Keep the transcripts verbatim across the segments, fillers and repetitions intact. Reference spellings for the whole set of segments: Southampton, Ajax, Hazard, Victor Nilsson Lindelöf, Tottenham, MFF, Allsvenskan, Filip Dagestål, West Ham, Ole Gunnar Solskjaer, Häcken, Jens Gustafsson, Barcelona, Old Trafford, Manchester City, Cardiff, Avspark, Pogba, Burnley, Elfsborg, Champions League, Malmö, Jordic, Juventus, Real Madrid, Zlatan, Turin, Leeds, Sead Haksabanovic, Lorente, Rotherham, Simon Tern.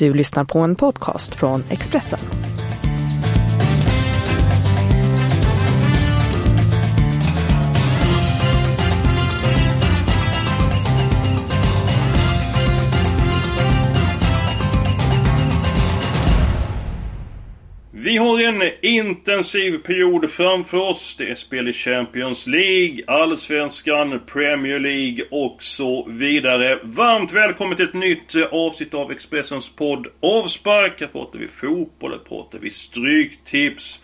Du lyssnar på en podcast från Expressen. Vi har en intensiv period framför oss. Det är spel i Champions League, Allsvenskan, Premier League och så vidare. Varmt välkommen till ett nytt avsnitt av Expressens podd Avspark. Här pratar vi fotboll, här pratar vi stryktips.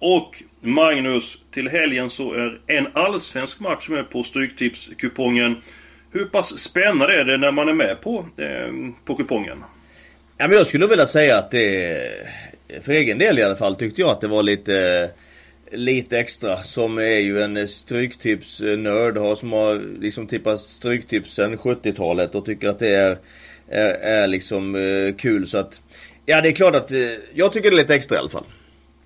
Och Magnus, till helgen så är en allsvensk match med på stryktipskupongen. Hur pass spännande är det när man är med på, eh, på kupongen? Ja, men jag skulle vilja säga att det, för egen del i alla fall, tyckte jag att det var lite, lite extra. Som är ju en stryktipsnörd som har liksom tippat stryktips sedan sjuttiotalet och tycker att det är, är, är liksom kul. Så att, ja, det är klart att jag tycker det är lite extra i alla fall.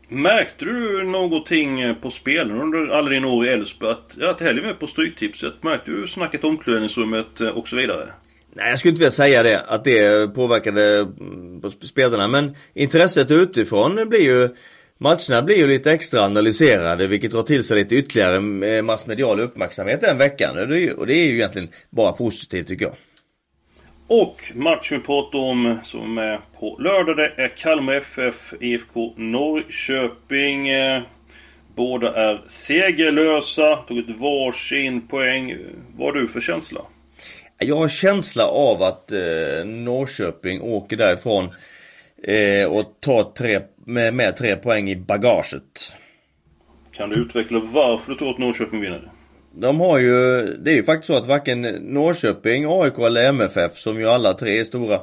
Märkte du någonting på spelen under alla dina år i Elfsborg? Ja, till helgen på stryktipset. Märkte du snacket om omklädningsrummet och så vidare? Nej, jag skulle inte vilja säga det, att det påverkade spelarna, men intresset utifrån blir ju, matcherna blir ju lite extra analyserade, vilket drar till sig lite ytterligare massmedial uppmärksamhet den veckan, och det är ju egentligen bara positivt tycker jag. Och matchen vi pratar om som är på lördag, det är Kalmar F F, I F K Norrköping. Båda är segerlösa, tog ett varsin poäng. Vad har du för känsla? Jag har känsla av att eh, Norrköping åker därifrån eh, och tar tre, med, med tre poäng i bagaget. Kan du utveckla varför du tror att Norrköping vinner? De har ju, det är ju faktiskt så att varken Norrköping, A I K eller M F F, som ju alla tre är stora,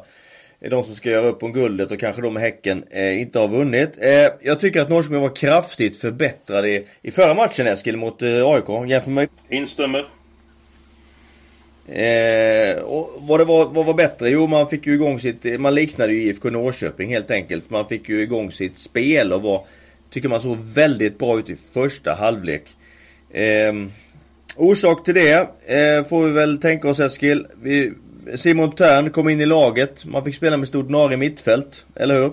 är de som ska göra upp om guldet, och kanske de med Häcken eh, inte har vunnit. Eh, jag tycker att Norrköping var kraftigt förbättrade i, i förra matchen, Eskil, mot eh, A I K. Jämför med... Instämmer. Eh, och vad, det var, vad var bättre? Jo, man fick ju igång sitt, man liknade ju I F K Norrköping helt enkelt. Man fick ju igång sitt spel och var, tycker man, såg väldigt bra ut i första halvlek. eh, Orsak till det eh, får vi väl tänka oss, Eskil. vi, Simon Tern kom in i laget. Man fick spela med stort nar i mittfält, eller hur?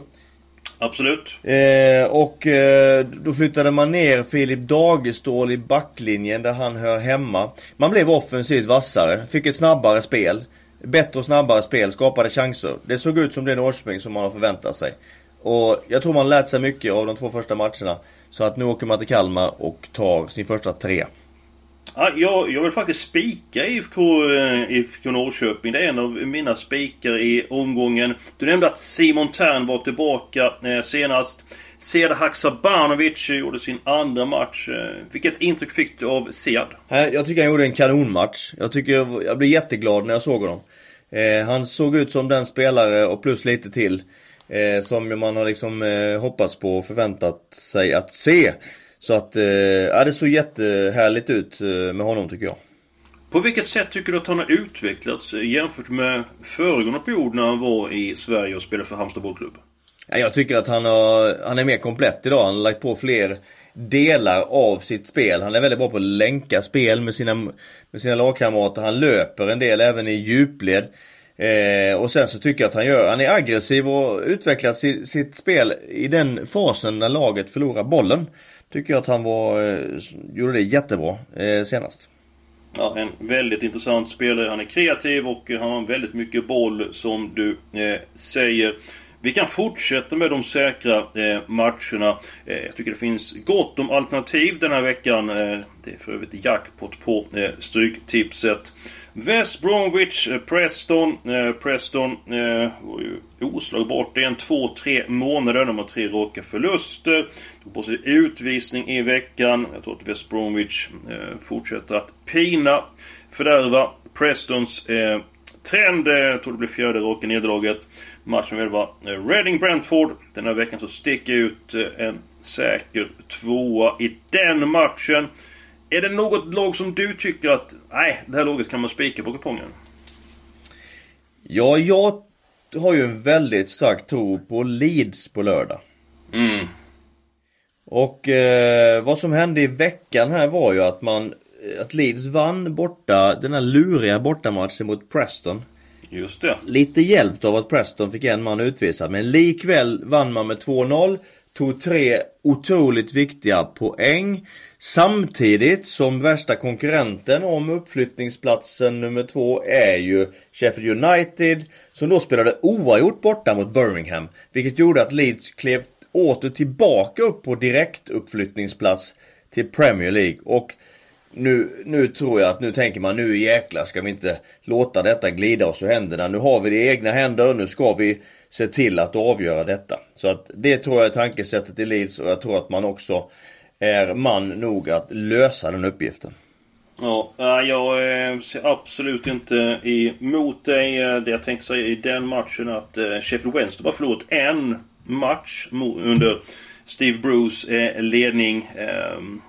Absolut. eh, Och eh, då flyttade man ner Filip Dagestål i backlinjen, där han hör hemma. Man blev offensivt vassare, fick ett snabbare spel, bättre och snabbare spel, skapade chanser. Det såg ut som den Norrköping som man har förväntat sig, och jag tror man lärt sig mycket av de två första matcherna. Så att nu åker man till Kalmar och tar sin första tre. Ja, jag, jag vill faktiskt spika I F K, I F K Norrköping. Det är en av mina spikar i omgången. Du nämnde att Simon Tern var tillbaka eh, senast. Sead Haksabanovic gjorde sin andra match. Vilket intryck fick du av Sead? Jag tycker han gjorde en kanonmatch. Jag, tycker jag, jag blev jätteglad när jag såg honom. Eh, han såg ut som den spelare, och plus lite till, eh, som man har liksom, eh, hoppats på och förväntat sig att se. Så att, ja, det såg jättehärligt ut med honom tycker jag. På vilket sätt tycker du att han har utvecklats jämfört med föregående period när han var i Sverige och spelade för Halmstad bollklubb? Ja, jag tycker att han, har, han är mer komplett idag. Han har lagt på fler delar av sitt spel. Han är väldigt bra på att länka spel med sina, med sina lagkamrater. Han löper en del även i djupled. Eh, och sen så tycker jag att han gör, han är aggressiv och utvecklat sitt, sitt spel i den fasen när laget förlorar bollen. Tycker jag att han var, gjorde det jättebra eh, senast. Ja, en väldigt intressant spelare. Han är kreativ och han har väldigt mycket boll, som du eh, säger. Vi kan fortsätta med de säkra eh, matcherna. Eh, jag tycker det finns gott om alternativ den här veckan. Eh, det är för övrigt jackpot på eh, stryktipset. West Bromwich, eh, Preston. Eh, Preston eh, var ju oslagbart. Det är en två tre månader. De har tre raka förluster. Tog på sig utvisning i veckan. Jag tror att West Bromwich eh, fortsätter att pina, fördärva Prestons eh, trend. Jag tror det blir fjärde raka nederlaget. Matchen väl var Reading-Brentford. Den här veckan så sticker ut en säker tvåa i den matchen. Är det något lag som du tycker att nej, det här laget kan man spika på kupongen? Ja, jag har ju en väldigt stark tro på Leeds på lördag. Mm. Och eh, vad som hände i veckan här var ju att man att Leeds vann borta den här luriga bortamatchen mot Preston. Just det. Lite hjälpt av att Preston fick en man utvisad, men likväl vann man med två noll. Tog tre otroligt viktiga poäng. Samtidigt som värsta konkurrenten om uppflyttningsplatsen nummer två är ju Sheffield United, som då spelade oavgjort borta mot Birmingham, vilket gjorde att Leeds klev åter tillbaka upp på direkt uppflyttningsplats till Premier League. Och nu, nu tror jag att nu tänker man, nu jäklar ska vi inte låta detta glida oss ur händerna. Nu har vi det i egna händer och nu ska vi se till att avgöra detta. Så att det tror jag är tankesättet i Leeds, och jag tror att man också är man nog att lösa den uppgiften. Ja, jag ser absolut inte emot dig. Det jag tänkte säga i den matchen att Sheffield Wednesday var förlorat en match under Steve Bruce ledning,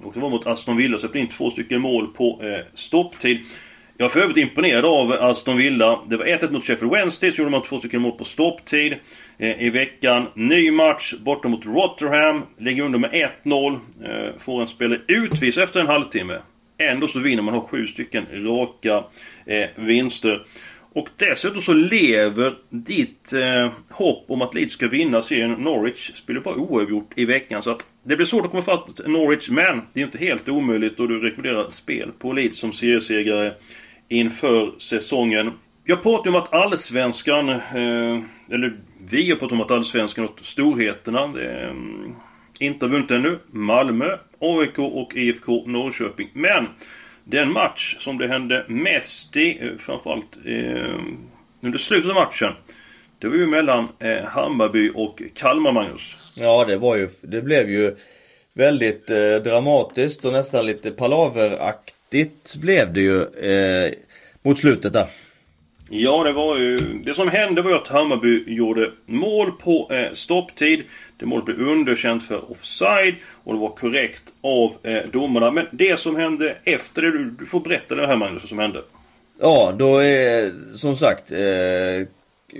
och det var mot Aston Villa, så det blev in två stycken mål på stopptid. Jag är för övrigt imponerad av Aston Villa. Det var ett ett mot Sheffield Wednesday, så gjorde man två stycken mål på stopptid eh, i veckan. Ny match borta mot Rotherham, ligger under med ett noll, eh, får en spelare utvis efter en halvtimme. Ändå så vinner man, har sju stycken raka eh, vinster. Och dessutom så lever ditt eh, hopp om att Leeds ska vinna serien. Norwich spelar bara oavgjort i veckan, så att det blir svårt att komma fatt Norwich, men det är inte helt omöjligt, och du rekommenderar spel på Leeds som seriesegrare inför säsongen. Jag pratar om att Allsvenskan eh, eller vi har pratat om att Allsvenskan och storheterna eh, inte har vunnit ännu. Malmö, A I K och I F K Norrköping. Men den match som det hände mest i, eh, framförallt eh, under slutet av matchen, det var ju mellan eh, Hammarby och Kalmar, Magnus. Ja, det var ju, det blev ju väldigt eh, dramatiskt och nästan lite palaverakt. Det blev det ju eh, mot slutet där. Ja, det var ju... Det som hände var att Hammarby gjorde mål på eh, stopptid. Det målet blev underkänt för offside, och det var korrekt av eh, domarna. Men det som hände efter det... Du, du får berätta det här, Magnus, som hände. Ja, då är som sagt... Eh,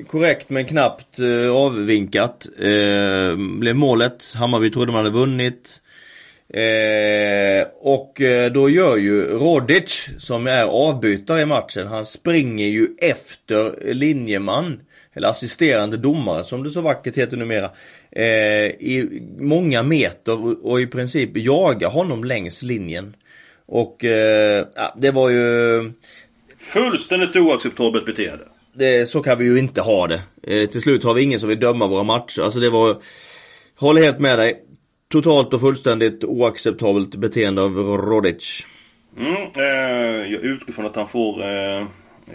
korrekt men knappt eh, avvinkat. Eh, blev målet. Hammarby trodde man hade vunnit. Eh, och då gör ju Rodic, som är avbytare i matchen, han springer ju efter linjeman, eller assisterande domare som det så vackert heter numera, eh, i många meter, och i princip jagar honom längs linjen. Och eh, det var ju fullständigt oacceptabelt beteende. Det, så kan vi ju inte ha det. eh, Till slut har vi ingen som vill döma våra matcher. Alltså det var, håller helt med dig, totalt och fullständigt oacceptabelt beteende av Rodic. Mm, eh, jag utgår från att han får eh,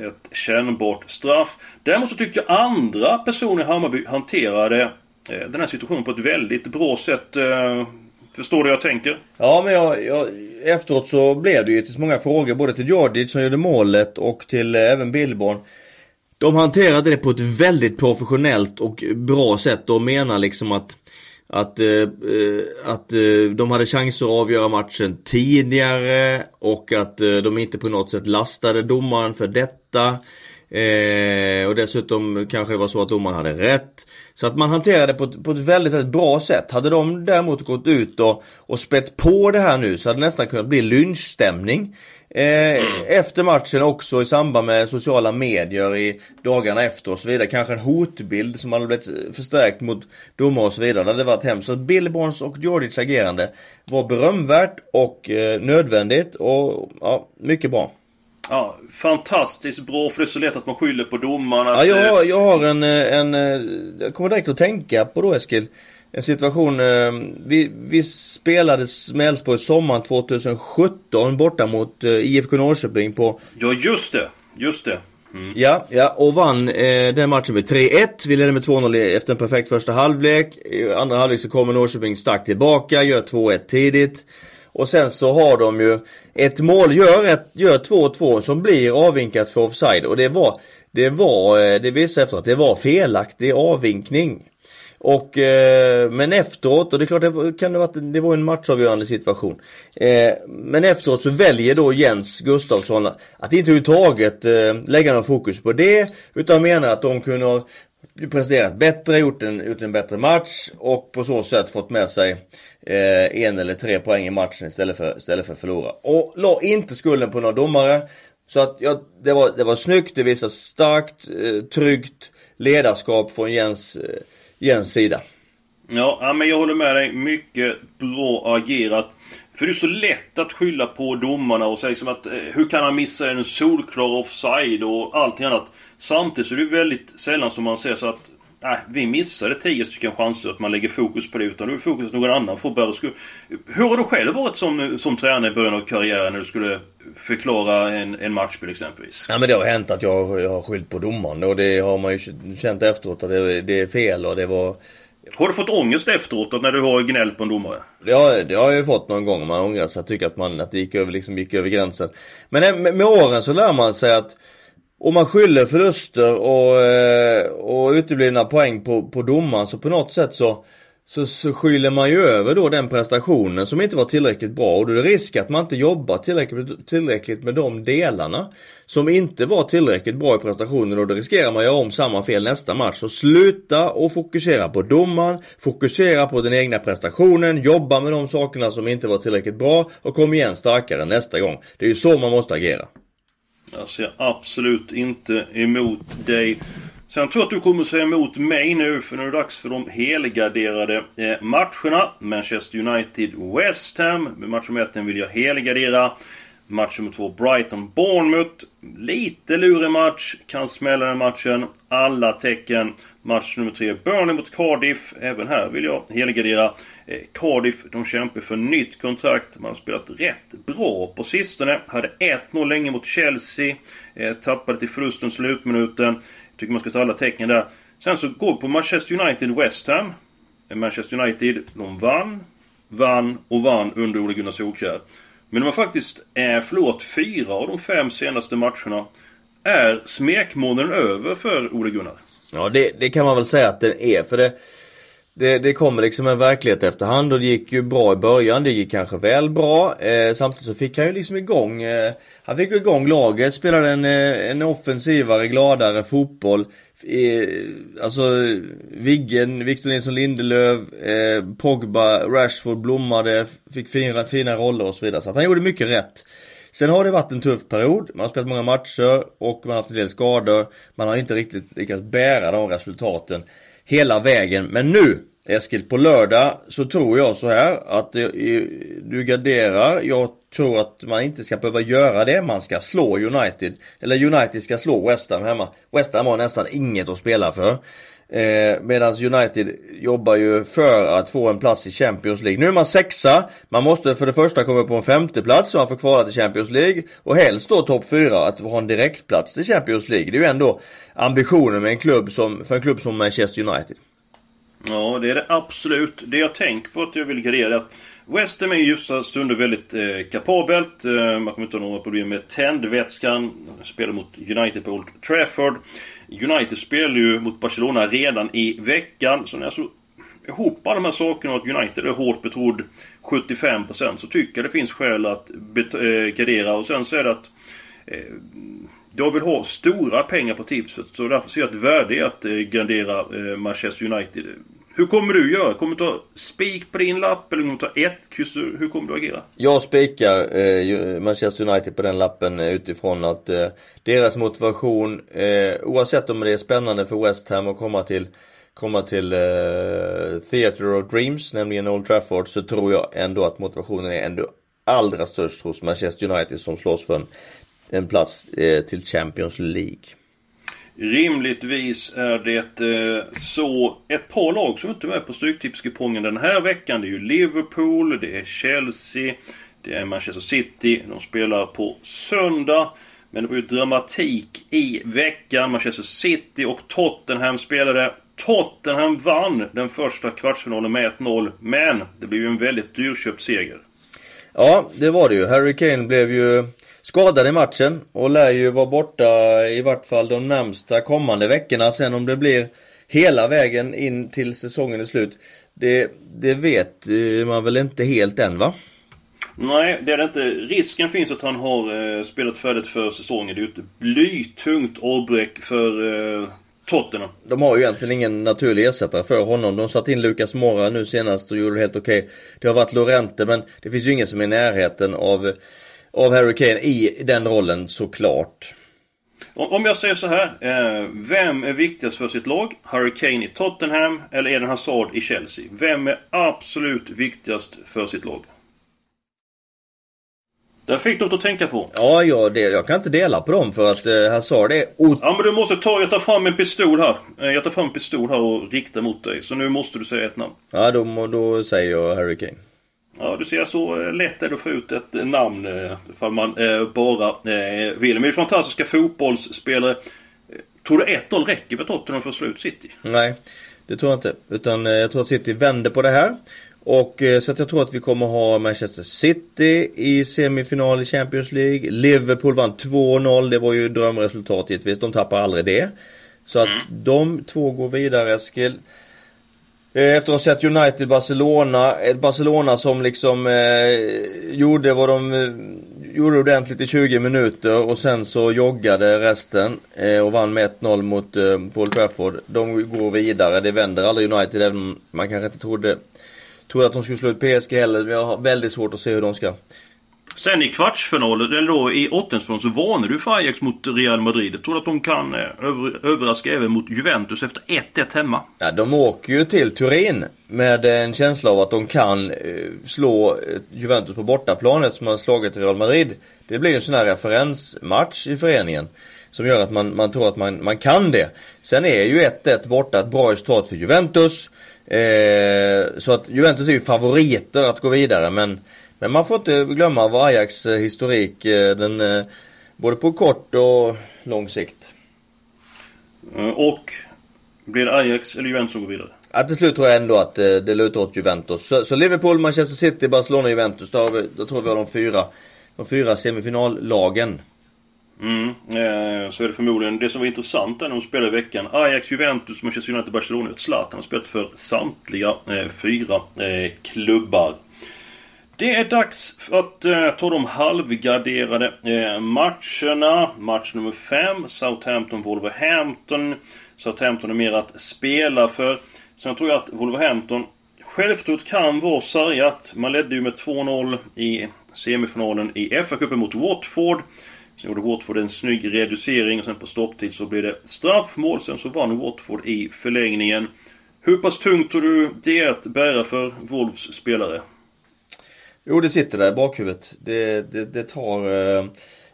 ett kännbart straff. Däremot så tyckte jag andra personer i Hammarby hanterade eh, den här situationen på ett väldigt bra sätt. Eh, förstår du jag tänker? Ja, men jag, jag, efteråt så blev det ju till många frågor både till Jordic som gjorde målet och till eh, även Billborn. De hanterade det på ett väldigt professionellt och bra sätt och menar liksom att Att, eh, att eh, de hade chanser att avgöra matchen tidigare, och att eh, de inte på något sätt lastade domaren för detta, eh, och dessutom kanske det var så att domaren hade rätt. Så att man hanterade det på ett, på ett väldigt, väldigt bra sätt. Hade de däremot gått ut och, och spett på det här nu, så hade det nästan kunnat bli lynchstämning eh, efter matchen, också i samband med sociala medier i dagarna efter och så vidare. Kanske en hotbild som hade blivit förstärkt mot domare och så vidare. Det hade varit hemskt. Så Billborns och Jordics agerande var berömvärt och eh, nödvändigt, och ja, mycket bra. Ja, fantastiskt bra, för det är så lätt att man skyller på domarna. Ja, jag, jag har en, en... Jag kommer direkt att tänka på då, Eskil, en situation. Vi, vi spelade med Elfsborg sommaren tjugosjutton borta mot I F K Norrköping på... Ja, just det, just det. Mm. Ja, ja, och vann eh, den matchen med tre ett. Vi ledde med två noll efter en perfekt första halvlek. I andra halvlek så kommer Norrköping starkt tillbaka, gör två ett tidigt. Och sen så har de ju ett mål, gör ett, gör två två som blir avvinkat för offside. Och det var, det var, det visade efter att det var felaktig avvinkning. Och, eh, men efteråt, och det är klart det kan det vara, det var en matchavgörande situation. Eh, men efteråt så väljer då Jens Gustafsson att inte överhuvudtaget eh, lägga någon fokus på det, utan menar att de kunde ha presterat bättre, gjort en, gjort en bättre match, och på så sätt fått med sig eh, en eller tre poäng i matchen istället för, istället för förlora. Och la inte skulden på några domare, Så att ja, det, var, det var snyggt, det visar starkt, eh, tryggt ledarskap från Jens, eh, Jens sida. Ja, ja, men jag håller med dig. Mycket bra agerat. För det är så lätt att skylla på domarna och säga liksom att eh, hur kan han missa en solklar offside och allting annat. Samtidigt så är det väldigt sällan som man säger så att nej, vi missade tio stycken chanser att man lägger fokus på det, utan nu är fokus på någon annan. Får börja sku- Hur har du själv varit som, som tränare i början av karriären när du skulle förklara en, en matchbild exempelvis? Ja, men det har hänt att jag, jag har skyllt på domaren, och det har man ju känt efteråt att det, det är fel, och det var... Har du fått ångest efteråt när du har gnällt på en domare? Ja, det har jag ju fått någon gång. Man ångrar sig, jag tycker att, man, att det gick över, liksom gick över gränsen. Men med, med åren så lär man sig att om man skyller förluster och, och uteblivna poäng på, på domaren, så på något sätt så, så, så skyller man ju över då den prestationen som inte var tillräckligt bra. Och då är det risk att man inte jobbar tillräckligt, tillräckligt med de delarna som inte var tillräckligt bra i prestationen, och då riskerar man att göra om samma fel nästa match. Så sluta och fokusera på domaren, fokusera på den egna prestationen, jobba med de sakerna som inte var tillräckligt bra och kom igen starkare nästa gång. Det är ju så man måste agera. Alltså jag är absolut inte emot dig. Sen tror jag att du kommer säga emot mig nu, för nu är det dags för de helgarderade matcherna. Manchester United West Ham, med match nummer ett vill jag helgardera. Match nummer två Brighton Bournemouth, lite lurig match, kan smälla den matchen, alla tecken. Match nummer tre Burnley mot Cardiff, även här vill jag helgardera. eh, Cardiff, de kämpar för nytt kontrakt. Man har spelat rätt bra på sistone, hade ett noll länge mot Chelsea, eh, tappade till förlusten slutminuten. Jag tycker man ska ta alla tecken där. Sen så går på Manchester United West Ham. Manchester United, de vann, vann och vann under Ole Gunnar Solskjaer. Men de har faktiskt eh, förlorat fyra av de fem senaste matcherna. Är smekmånaden över för Ole Gunnar? Ja, det, det kan man väl säga att den är. För det, det, det kommer liksom en verklighet efterhand. Och det gick ju bra i början. Det gick kanske väl bra. Eh, samtidigt så fick han ju liksom igång. Eh, han fick igång laget. Spelade en, en offensivare, gladare fotboll. Eh, alltså Viggen, Victor Nilsson Lindelöf, eh, Pogba, Rashford blommade. Fick fina, fina roller och så vidare. Så att han gjorde mycket rätt. Sen har det varit en tuff period. Man har spelat många matcher och man har haft en del skador. Man har inte riktigt lyckats bära de resultaten hela vägen. Men nu, Eskil, på lördag så tror jag så här att du garderar. Jag tror att man inte ska behöva göra det. Man ska slå United. Eller United ska slå West Ham hemma. West Ham har nästan inget att spela för. Eh, medan United jobbar ju för att få en plats i Champions League. Nu är man sexa. Man måste för det första komma upp på en femte plats så man får kvala till Champions League. Och helst då topp fyra, att ha en direktplats till Champions League. Det är ju ändå ambitionen med en klubb som, för en klubb som Manchester United. Ja, det är det absolut. Det jag tänker på att jag vill gardera är att West Ham är just stunder väldigt eh, kapabelt. Eh, man kommer inte ha några problem med tändvätskan. Spelar mot United på Old Trafford. United spelar ju mot Barcelona redan i veckan. Så när jag så hopar de här sakerna att United är hårt betrodd sjuttiofem procent, så tycker jag det finns skäl att bet- eh, gardera. Och sen så är det att eh, jag vill ha stora pengar på tipset, så därför ser jag ett värde i att eh, gardera eh, Manchester United. Hur kommer du göra? Kommer du ta spik på din lapp eller kommer du ta ett kryss? Hur kommer du agera? Jag spikar eh, Manchester United på den lappen utifrån att eh, deras motivation, eh, oavsett om det är spännande för West Ham att komma till, komma till eh, Theatre of Dreams, nämligen Old Trafford, så tror jag ändå att motivationen är ändå allra störst hos Manchester United som slåss för en, en plats eh, till Champions League. Rimligtvis är det så ett par lag som inte är med på stryktipskupongen den här veckan. Det är ju Liverpool, det är Chelsea, det är Manchester City. De spelar på söndag. Men det var ju dramatik i veckan. Manchester City och Tottenham spelade. Tottenham vann den första kvartsfinalen med ett noll. Men det blev ju en väldigt dyrköpt seger. Ja, det var det ju. Harry Kane blev ju skadad i matchen och lär ju vara borta i vart fall de närmsta kommande veckorna. Sen om det blir hela vägen in till säsongen är slut, det, det vet man väl inte helt än, va? Nej, det är det inte. Risken finns att han har eh, spelat färdigt för säsongen. Det är ju ett blytungt avbräck för eh, Tottenham. De har ju egentligen ingen naturlig ersättare för honom. De satt in Lucas Moura nu senast och gjorde det helt okej. Det har varit Lorente, men det finns ju ingen som är i närheten av av Harry Kane i den rollen, såklart. Om jag säger så här, vem är viktigast för sitt lag? Harry Kane i Tottenham eller Eden Hazard i Chelsea? Vem är absolut viktigast för sitt lag? Det fick något att tänka på. Ja, jag, det, jag kan inte dela på dem för att eh, Hazard är... Ot- ja, men du måste ta, jag tar fram en pistol här. Jag tar fram en pistol här och riktar mot dig. Så nu måste du säga ett namn. Ja, då, då säger jag Harry Kane. Ja, du ser, så lätt är det att få ut ett namn för man eh, bara eh, vill. Men det är fantastiska fotbollsspelare. Tror du ett noll räcker för Tottenham för att slå ut City? Nej, det tror jag inte. Utan jag tror att City vänder på det här. Och så att jag tror att vi kommer ha Manchester City i semifinal i Champions League. Liverpool vann två noll. Det var ju drömresultat givetvis. De tappar aldrig det. Så att de två går vidare, Eskil. Efter att ha sett United Barcelona. Barcelona som liksom eh, gjorde vad de eh, gjorde ordentligt i tjugo minuter. Och sen så joggade resten eh, och vann med ett noll mot eh, Old Trafford. De går vidare. Det vänder aldrig United, även om man kanske inte trodde... Tror att de skulle slå ut P S G heller, men jag har väldigt svårt att se hur de ska. Sen i kvartsfinalen, eller då i åttonsfinalen, så varnar du för Ajax mot Real Madrid. Tror att de kan eh, över, överraska även mot Juventus efter ett ett hemma? Ja, de åker ju till Turin med en känsla av att de kan eh, slå Juventus på bortaplanet som man slagit Real Madrid. Det blir ju en sån här referensmatch i föreningen som gör att man, man tror att man, man kan det. Sen är ju ett ett borta ett bra resultat för Juventus. Eh, så att Juventus är ju favoriter att gå vidare, men, men man får inte glömma vad Ajax eh, historik eh, den, eh, både på kort och lång sikt. Och blir det Ajax eller Juventus som går vidare? Ja, till slut tror jag ändå att eh, det lutar åt Juventus. Så, så Liverpool, Manchester City, Barcelona och Juventus, då, vi, då tror vi har de fyra, de fyra semifinallagen. Mm, eh, så är det förmodligen. Det som var intressant när de spelade i veckan, Ajax, Juventus, Manchester United, Barcelona och Zlatan har spelat för samtliga eh, fyra eh, klubbar. Det är dags att eh, ta de halvgarderade eh, matcherna. Match nummer fem, Southampton, Wolverhampton. Southampton är mer att spela för. Sen tror jag att Wolverhampton självklart kan vara sargat. Man ledde ju med två noll i semifinalen i F A-cupen mot Watford. Sen gjorde Watford en snygg reducering och sen på stopptid så blev det straffmål. Sen så vann Watford i förlängningen. Hur pass tungt tror du det är att bära för Wolves spelare? Jo, det sitter där i bakhuvudet. Det, det, det tar eh,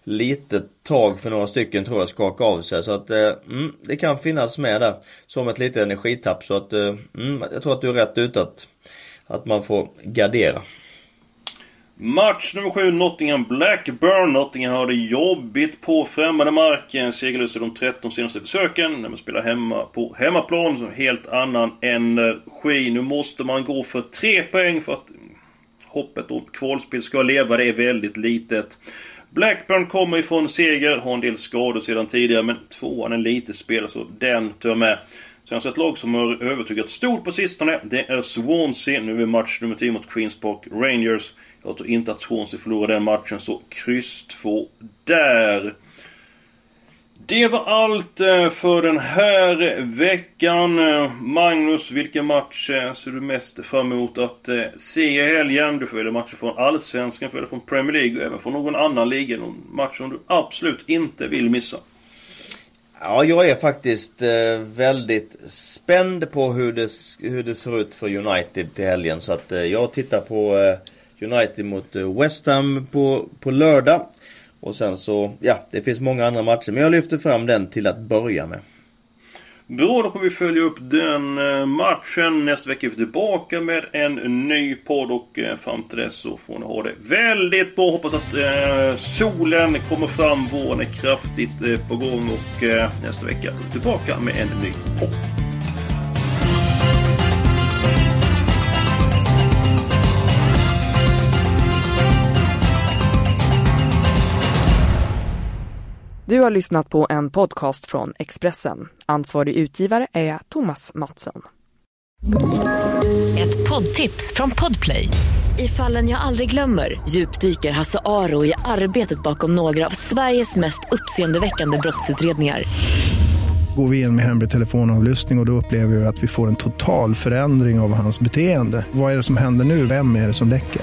lite tag för några stycken, tror jag, skaka av sig. Så att eh, mm, det kan finnas med där som ett litet energitapp. Så att eh, mm, jag tror att du är rätt ut att, att man får gardera. Match nummer sju, Nottingham Blackburn. Nottingham har det jobbigt på främmande marken. Segerlösa de tretton senaste försöken. När man spelar hemma på hemmaplan, så helt annan energi. Nu måste man gå för tre poäng för att hoppet om kvalspel ska leva. Det är väldigt litet. Blackburn kommer ifrån seger. Har en del skador sedan tidigare, men tvåan är lite spelare, så den tar med. Sen så ett lag som har övertygat stort på sistone, det är Swansea. Nu är match nummer tio mot Queens Park Rangers. Jag tror inte att Swansea förlorar den matchen, så kryss två där. Det var allt för den här veckan. Magnus, vilken match ser du mest fram emot att se i helgen? Du följer matcher från Allsvenskan, följer från Premier League och även från någon annan liga. Någon match som du absolut inte vill missa. Ja, jag är faktiskt eh, väldigt spänd på hur det, hur det ser ut för United till helgen. Så att eh, jag tittar på eh, United mot eh, West Ham på, på lördag. Och sen så, ja, det finns många andra matcher. Men jag lyfter fram den till att börja med. Bra, då kommer vi följa upp den eh, matchen. Nästa vecka är vi tillbaka med en ny podd. Och eh, fram till dess så får ni ha det väldigt bra. Hoppas att eh, solen kommer fram. Våren är kraftigt eh, på gång. Och eh, nästa vecka är vi tillbaka med en ny podd. Du har lyssnat på en podcast från Expressen. Ansvarig utgivare är Thomas Mattsson. Ett poddtips från Podplay. I Fallen jag aldrig glömmer djupdyker Hasse Aro i arbetet bakom några av Sveriges mest uppseendeväckande brottsutredningar. Går vi in med hemlig telefonavlyssning och, och då upplever vi att vi får en total förändring av hans beteende. Vad är det som händer nu? Vem är det som läcker?